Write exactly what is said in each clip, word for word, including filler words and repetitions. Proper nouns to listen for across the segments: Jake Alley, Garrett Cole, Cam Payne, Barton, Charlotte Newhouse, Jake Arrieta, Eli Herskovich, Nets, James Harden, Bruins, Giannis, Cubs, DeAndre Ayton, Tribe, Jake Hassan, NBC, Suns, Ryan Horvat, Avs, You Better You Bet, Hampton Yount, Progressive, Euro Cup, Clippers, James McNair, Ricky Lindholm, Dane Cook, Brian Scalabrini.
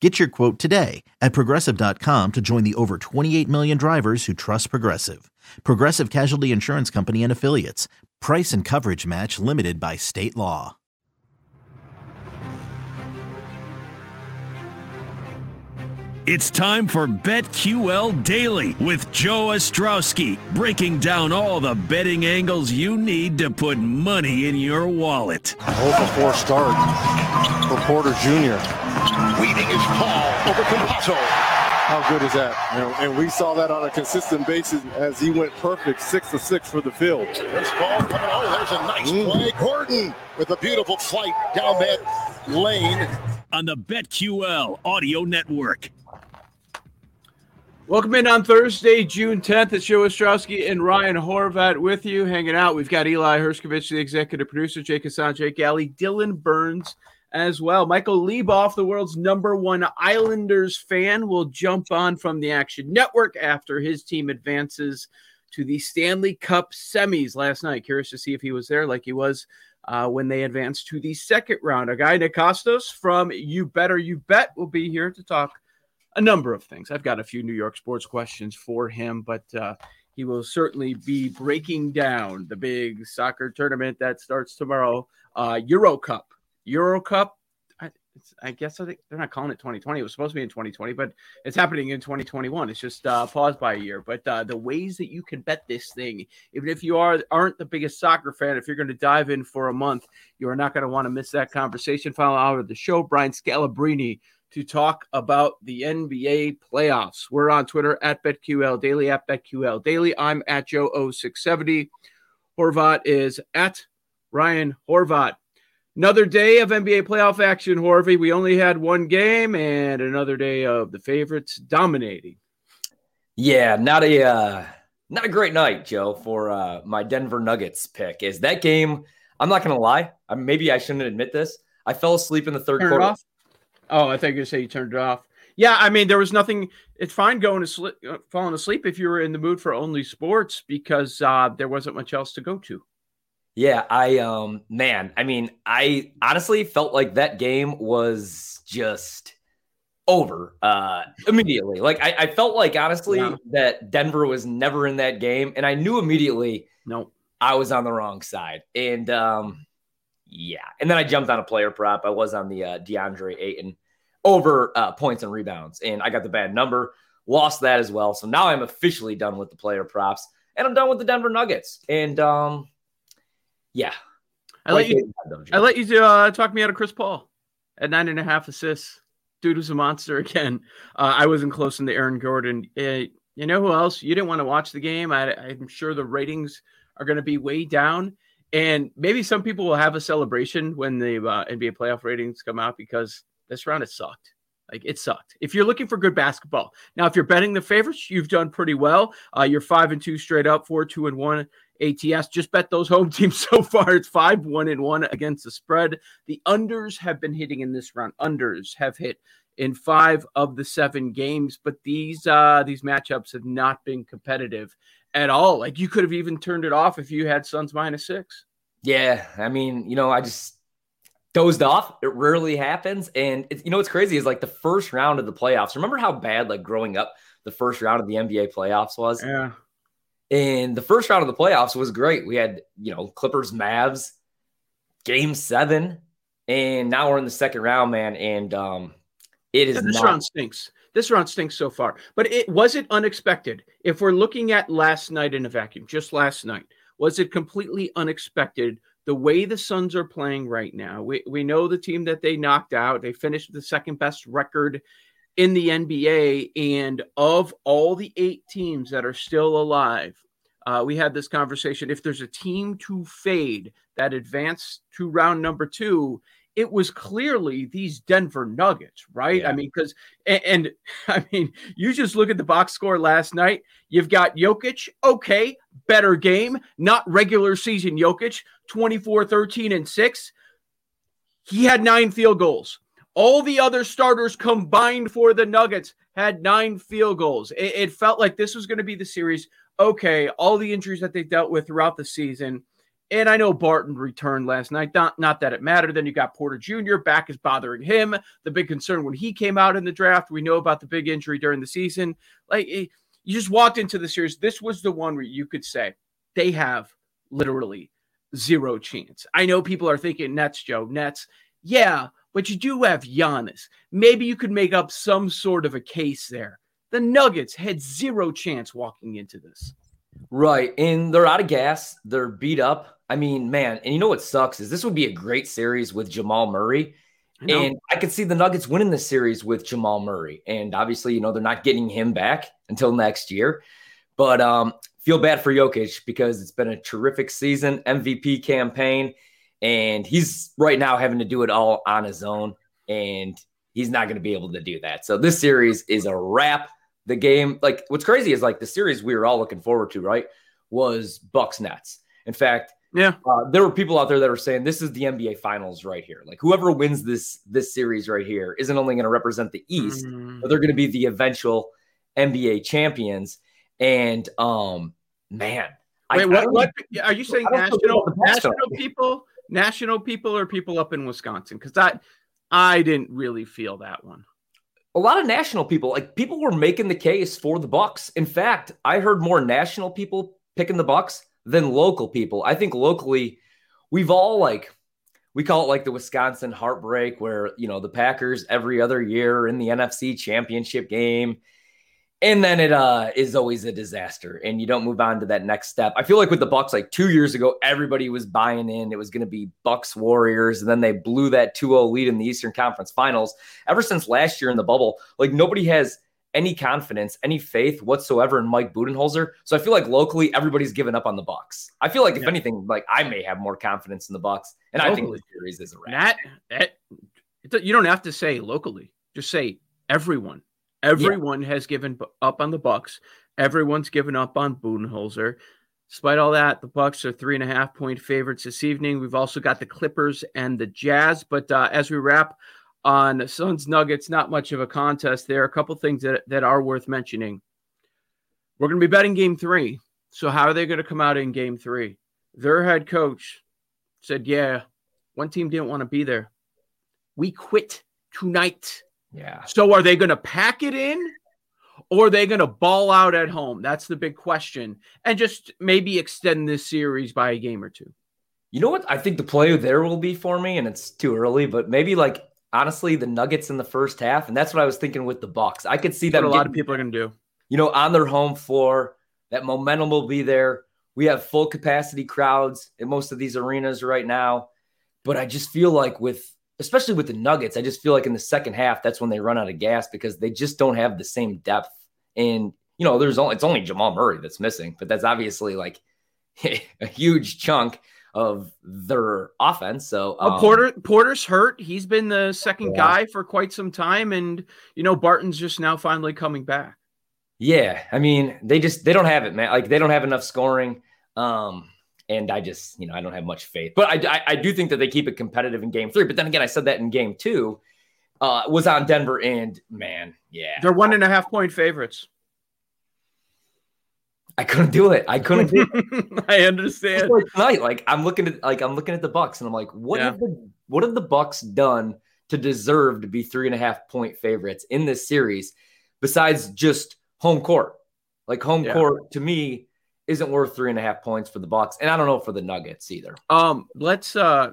Get your quote today at Progressive dot com to join the over twenty-eight million drivers who trust Progressive. Progressive Casualty Insurance Company and Affiliates. Price and coverage match limited by state law. It's time for BetQL Daily with Joe Ostrowski, breaking down all the betting angles you need to put money in your wallet. Oh, before start for Porter Junior Weaving his paw over Costos. How good is that? And, and we saw that on a consistent basis as he went perfect, six to six for the field. There's ball coming. Oh, there's a nice mm. play. Gordon with a beautiful flight down that lane. On the BetQL Audio Network. Welcome in on Thursday, June tenth. It's Joe Ostrowski and Ryan Horvat with you, hanging out. We've got Eli Herskovich, the executive producer, Jake Hassan, Jake Alley, Dylan Burns as well. Michael Leboff, the world's number one Islanders fan, will jump on from the Action Network after his team advances to the Stanley Cup semis last night. Curious to see if he was there like he was uh, when they advanced to the second round. Our guy, Nick Costos from You Better You Bet, will be here to talk a number of things. I've got a few New York sports questions for him, but uh, he will certainly be breaking down the big soccer tournament that starts tomorrow, uh, Euro Cup. Euro Cup, I, it's, I guess I think they're not calling it twenty twenty. It was supposed to be in twenty twenty, but it's happening in twenty twenty-one. It's just uh, paused by a year. But uh, the ways that you can bet this thing, even if you are, aren't the biggest soccer fan, if you're going to dive in for a month, you are not going to want to miss that conversation. Final hour of the show, Brian Scalabrini, to talk about the N B A playoffs. We're on Twitter at BetQL Daily, at BetQL Daily. I'm at Joe oh six seventy. Horvat is at Ryan Horvat. Another day of N B A playoff action, Horvey. We only had one game and another day of the favorites dominating. Yeah, not a uh, not a great night, Joe, for uh, my Denver Nuggets pick. Is that game, I'm not going to lie, I, maybe I shouldn't admit this, I fell asleep in the third Turn quarter. Off? Oh, I thought you were going to say you turned it off. Yeah, I mean, there was nothing. It's fine going to sleep, falling asleep if you were in the mood for only sports, because uh, there wasn't much else to go to. Yeah, I, um, man, I mean, I honestly felt like that game was just over uh, immediately. Like, I, I felt like, honestly, yeah. that Denver was never in that game. And I knew immediately no, I was on the wrong side. And, um, yeah. And then I jumped on a player prop. I was on the uh, DeAndre Ayton over uh, points and rebounds, and I got the bad number, lost that as well. So now I'm officially done with the player props, and I'm done with the Denver Nuggets. And um, yeah, I let you, I let you uh, talk me out of Chris Paul at nine and a half assists. Dude was a monster again. Uh, I wasn't close in the Aaron Gordon. Uh, you know who else? You didn't want to watch the game. I, I'm sure the ratings are going to be way down. And maybe some people will have a celebration when the uh, N B A playoff ratings come out, because this round, it sucked. Like, it sucked. If you're looking for good basketball. Now, if you're betting the favorites, you've done pretty well. Uh, you're five and two straight up, four, two and one A T S. Just bet those home teams so far. It's five, one and one against the spread. The unders have been hitting in this round. Unders have hit in five of the seven games, but these uh, these matchups have not been competitive at all. Like, you could have even turned it off if you had Suns minus six. Yeah, I mean, you know, I just dozed off. It rarely happens. And, it, you know, what's crazy is, like, the first round of the playoffs. Remember how bad, like, growing up, the first round of the N B A playoffs was? Yeah. And the first round of the playoffs was great. We had, you know, Clippers, Mavs, game seven. And now we're in the second round, man. And um, it is yeah, this not. This round stinks. This round stinks so far, but it wasn't unexpected. If we're looking at last night in a vacuum, just last night, was it completely unexpected the way the Suns are playing right now? We we know the team that they knocked out. They finished the second best record in the N B A, and of all the eight teams that are still alive, uh, we had this conversation. If there's a team to fade that advanced to round number two, it was clearly these Denver Nuggets, right? Yeah. I mean, because and, and I mean, you just look at the box score last night. You've got Jokic, okay, better game, not regular season Jokic, twenty-four, thirteen, and six. He had nine field goals. All the other starters combined for the Nuggets had nine field goals. It, it felt like this was going to be the series. Okay, all the injuries that they've dealt with throughout the season. And I know Barton returned last night. Not, not that it mattered. Then you got Porter Junior Back is bothering him. The big concern when he came out in the draft, we know about the big injury during the season. Like, it, you just walked into the series. This was the one where you could say they have literally zero chance. I know people are thinking Nets, Joe, Nets. Yeah, but you do have Giannis. Maybe you could make up some sort of a case there. The Nuggets had zero chance walking into this. Right, and they're out of gas. They're beat up. I mean, man, and you know what sucks is this would be a great series with Jamal Murray, I and I could see the Nuggets winning this series with Jamal Murray. And obviously, you know, they're not getting him back until next year. But um, feel bad for Jokic because it's been a terrific season, M V P campaign, and he's right now having to do it all on his own, and he's not going to be able to do that. So this series is a wrap. The game, like, what's crazy is, like, the series we were all looking forward to, right, was Bucks Nets. In fact, yeah, uh, there were people out there that were saying this is the N B A Finals right here. Like, whoever wins this this series right here isn't only going to represent the East, mm. but they're going to be the eventual N B A champions. And um, man, wait, I, what, I what are you saying? National, national people, national people, or people up in Wisconsin? Because that I didn't really feel that one. A lot of national people, like people were making the case for the Bucks. In fact, I heard more national people picking the Bucks than local people. I think locally, we've all like, we call it like the Wisconsin heartbreak where, you know, the Packers every other year in the N F C championship game. And then it uh, is always a disaster and you don't move on to that next step. I feel like with the Bucks, like two years ago, everybody was buying in. It was going to be Bucks Warriors. And then they blew that two oh lead in the Eastern Conference Finals. Ever since last year in the bubble, like nobody has any confidence, any faith whatsoever in Mike Budenholzer. So I feel like locally, everybody's given up on the Bucks. I feel like if yeah. anything, like I may have more confidence in the Bucks. And locally. I think the series is a wrap. That, that, you don't have to say locally. Just say everyone. Everyone yeah. has given up on the Bucks. Everyone's given up on Budenholzer. Despite all that, the Bucks are three and a half point favorites this evening. We've also got the Clippers and the Jazz. But uh, as we wrap on Suns Nuggets, not much of a contest there. A couple things that, that are worth mentioning. We're going to be betting game three. So how are they going to come out in game three? Their head coach said, yeah, one team didn't want to be there. We quit tonight. Yeah. So are they going to pack it in or are they going to ball out at home? That's the big question. And just maybe extend this series by a game or two. You know what? I think the play there will be for me, and it's too early, but maybe like, honestly, the Nuggets in the first half. And that's what I was thinking with the Bucks. I could see that a lot of people are going to do, you know, on their home floor, that momentum will be there. We have full capacity crowds in most of these arenas right now. But I just feel like with, especially with the Nuggets, I just feel like in the second half, that's when they run out of gas because they just don't have the same depth. And, you know, there's only, it's only Jamal Murray that's missing, but that's obviously like a huge chunk of their offense. So um, well, Porter Porter's hurt. He's been the second yeah. guy for quite some time. And, you know, Barton's just now finally coming back. Yeah. I mean, they just, they don't have it, man. Like they don't have enough scoring. Um, And I just, you know, I don't have much faith, but I, I, I do think that they keep it competitive in game three. But then again, I said that in game two uh, was on Denver and man. Yeah. They're one and a half point favorites. I couldn't do it. I couldn't do it. I understand. Like tonight, like I'm looking at, like I'm looking at the Bucks and I'm like, what, yeah. have the, what have the Bucks done to deserve to be three and a half point favorites in this series besides just home court? Like home yeah. court to me isn't worth three and a half points for the Bucks. And I don't know for the Nuggets either. Um, let's, uh,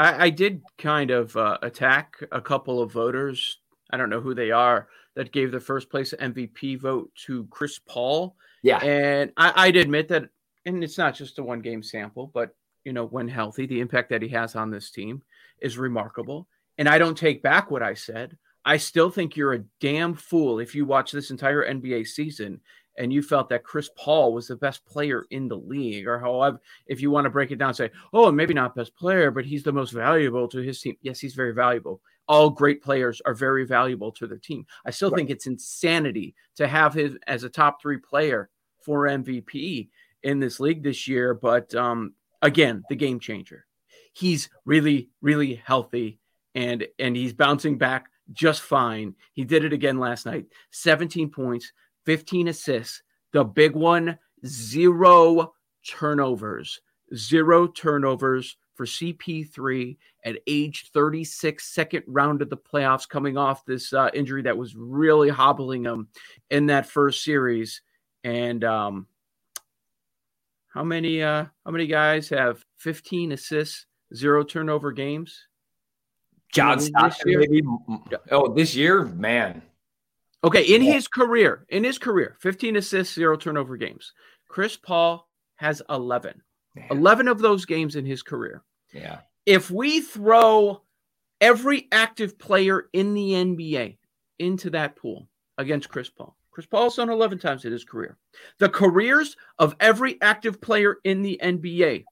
I, I did kind of uh, attack a couple of voters. I don't know who they are that gave the first place M V P vote to Chris Paul. Yeah. And I, I'd admit that, and it's not just a one game sample, but you know, when healthy, the impact that he has on this team is remarkable. And I don't take back what I said. I still think you're a damn fool if you watch this entire N B A season and you felt that Chris Paul was the best player in the league, or however, if you want to break it down, say, oh, maybe not best player, but he's the most valuable to his team. Yes, he's very valuable. All great players are very valuable to their team. I still right. think it's insanity to have him as a top three player for M V P in this league this year. But um, again, the game changer. He's really, really healthy, and and he's bouncing back just fine. He did it again last night. seventeen points, fifteen assists. The big one, zero turnovers. Zero turnovers for C P three at age thirty-six, second round of the playoffs, coming off this uh, injury that was really hobbling him in that first series. And um, how many uh, how many guys have fifteen assists, zero turnover games? John Stockton, maybe. Oh, this year, man. Okay, in yeah. his career, in his career, fifteen assists, zero turnover games. Chris Paul has eleven. Man. eleven of those games in his career. Yeah. If we throw every active player in the N B A into that pool against Chris Paul, Chris Paul's done eleven times in his career. The careers of every active player in the N B A,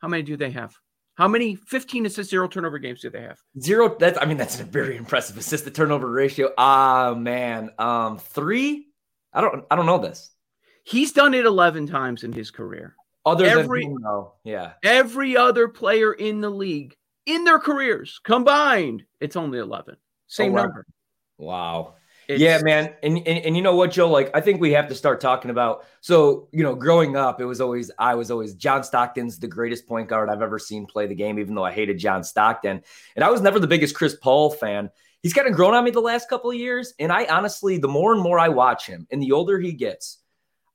how many do they have? How many fifteen assists, zero turnover games do they have? Zero. That's, I mean, that's a very impressive assist to turnover ratio. Ah, man. Um, three? I don't I don't know this. He's done it eleven times in his career. Other every, than Bruno. Yeah. Every other player in the league, in their careers combined, it's only eleven. Same eleven. Number. Wow. It's, yeah, man. And, and and you know what, Joe, like, I think we have to start talking about, so, you know, growing up, it was always, I was always, John Stockton's the greatest point guard I've ever seen play the game, even though I hated John Stockton. And I was never the biggest Chris Paul fan. He's kind of grown on me the last couple of years. And I honestly, the more and more I watch him and the older he gets,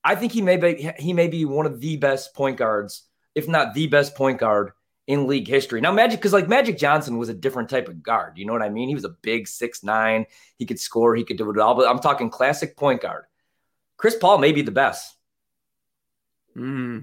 I think he may be, he may be one of the best point guards, if not the best point guard in league history. Now, Magic, because like Magic Johnson was a different type of guard. You know what I mean? He was a big six nine. He could score. He could do it all. But I'm talking classic point guard. Chris Paul may be the best. Hmm.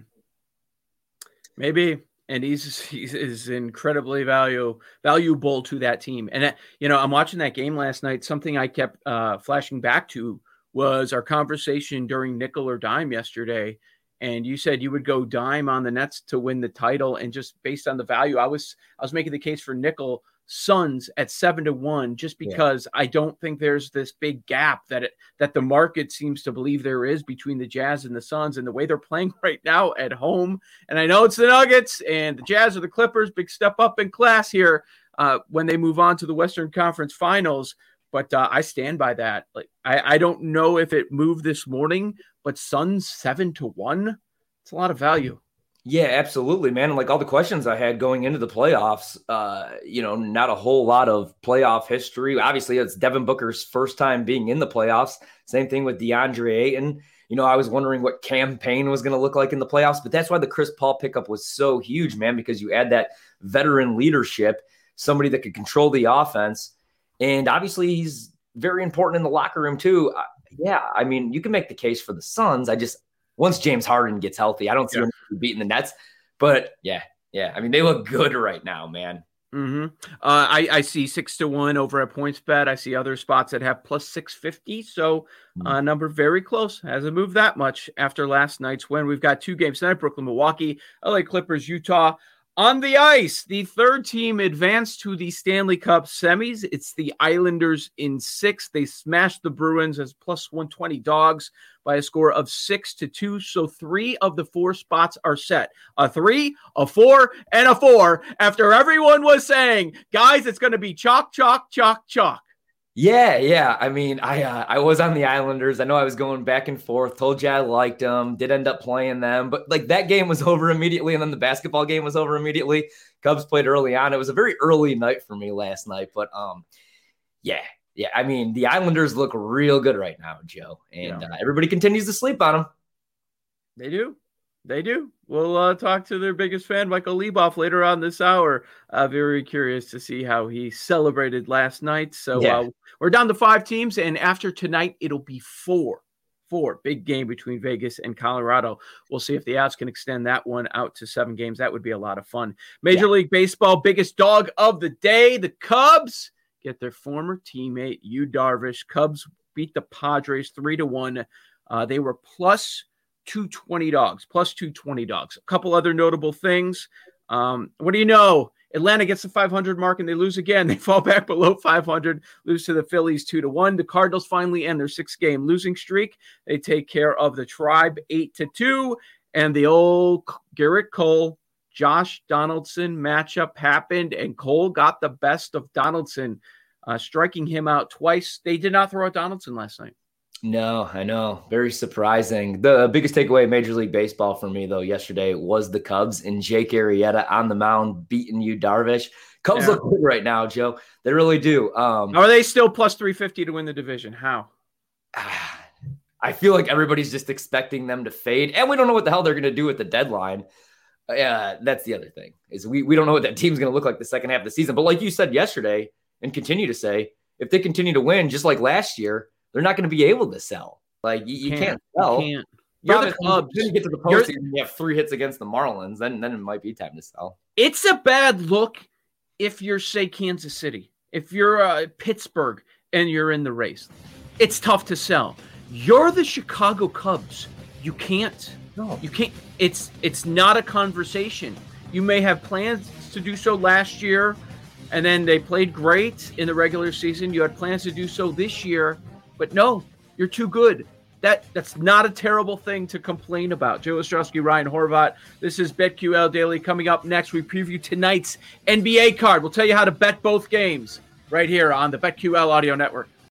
Maybe. And he's he is incredibly value, valuable to that team. And, you know, I'm watching that game last night. Something I kept uh, flashing back to was our conversation during Nickel or Dime yesterday. And you said you would go dime on the Nets to win the title, and just based on the value, I was I was making the case for nickel Suns at seven to one, just because yeah. I don't think there's this big gap that it, that the market seems to believe there is between the Jazz and the Suns, and the way they're playing right now at home. And I know it's the Nuggets and the Jazz or the Clippers, big step up in class here uh, when they move on to the Western Conference Finals. But uh, I stand by that. Like, I, I don't know if it moved this morning, but Suns seven to one, it's a lot of value. Yeah, absolutely, man. And like all the questions I had going into the playoffs, uh, you know, not a whole lot of playoff history. Obviously, it's Devin Booker's first time being in the playoffs. Same thing with DeAndre Ayton. You know, I was wondering what Cam Payne was going to look like in the playoffs, but that's why the Chris Paul pickup was so huge, man, because you add that veteran leadership, somebody that could control the offense. And obviously, he's very important in the locker room, too. Uh, yeah, I mean, you can make the case for the Suns. I just, once James Harden gets healthy, I don't see yeah. him beating the Nets. But, yeah, yeah. I mean, they look good right now, man. Mm-hmm. Uh, I, I see six to one over at PointsBet. I see other spots that have plus six fifty. So, a mm-hmm. uh, number very close. Hasn't moved that much after last night's win. We've got two games tonight, Brooklyn, Milwaukee, L A Clippers, Utah. On the ice, the third team advanced to the Stanley Cup semis. It's the Islanders in six. They smashed the Bruins as plus one twenty dogs by a score of six to two. So three of the four spots are set. A three, a four, and a four. After everyone was saying, guys, it's going to be chalk, chalk, chalk, chalk. Yeah, yeah. I mean, I uh, I was on the Islanders. I know I was going back and forth. Told you I liked them. Did end up playing them. But, like, that game was over immediately, and then the basketball game was over immediately. Cubs played early on. It was a very early night for me last night. But, um, yeah, yeah. I mean, the Islanders look real good right now, Joe. And yeah. uh, everybody continues to sleep on them. They do. They do. We'll uh, talk to their biggest fan, Michael Leboff, later on this hour. Uh, very curious to see how he celebrated last night. So yeah. uh, we're down to five teams, and after tonight, it'll be four. Four. Big game between Vegas and Colorado. We'll see if the Avs can extend that one out to seven games. That would be a lot of fun. Major yeah. League Baseball, biggest dog of the day, the Cubs get their former teammate, Yu Darvish. Cubs beat the Padres three to one. Uh, they were plus two twenty dogs, plus two twenty dogs. A couple other notable things. Um, what do you know? Atlanta gets the five hundred mark and they lose again. They fall back below five hundred, lose to the Phillies two to one. The Cardinals finally end their six-game losing streak. They take care of the Tribe eight to two, and the old Garrett Cole, Josh Donaldson matchup happened, and Cole got the best of Donaldson, uh, striking him out twice. They did not throw out Donaldson last night. No, I know. Very surprising. The biggest takeaway of Major League Baseball for me, though, yesterday was the Cubs and Jake Arrieta on the mound beating Yu Darvish. Cubs yeah. look good right now, Joe. They really do. Um, Are they still plus three fifty to win the division? How? I feel like everybody's just expecting them to fade, and we don't know what the hell they're going to do at the deadline. Yeah, uh, that's the other thing, is we, we don't know what that team's going to look like the second half of the season. But like you said yesterday and continue to say, if they continue to win, just like last year, they're not going to be able to sell. Like you, you can't, can't sell. You can't. You're the Cubs. You get to the postseason and you have three hits against the Marlins, then then it might be time to sell. It's a bad look if you're, say, Kansas City, if you're uh, Pittsburgh, and you're in the race. It's tough to sell. You're the Chicago Cubs. You can't. No, you can't. It's it's not a conversation. You may have plans to do so last year, and then they played great in the regular season. You had plans to do so this year. But no, you're too good. That That's not a terrible thing to complain about. Joe Ostrowski, Ryan Horvat. This is BetQL Daily. Coming up next, we preview tonight's N B A card. We'll tell you how to bet both games right here on the BetQL Audio Network.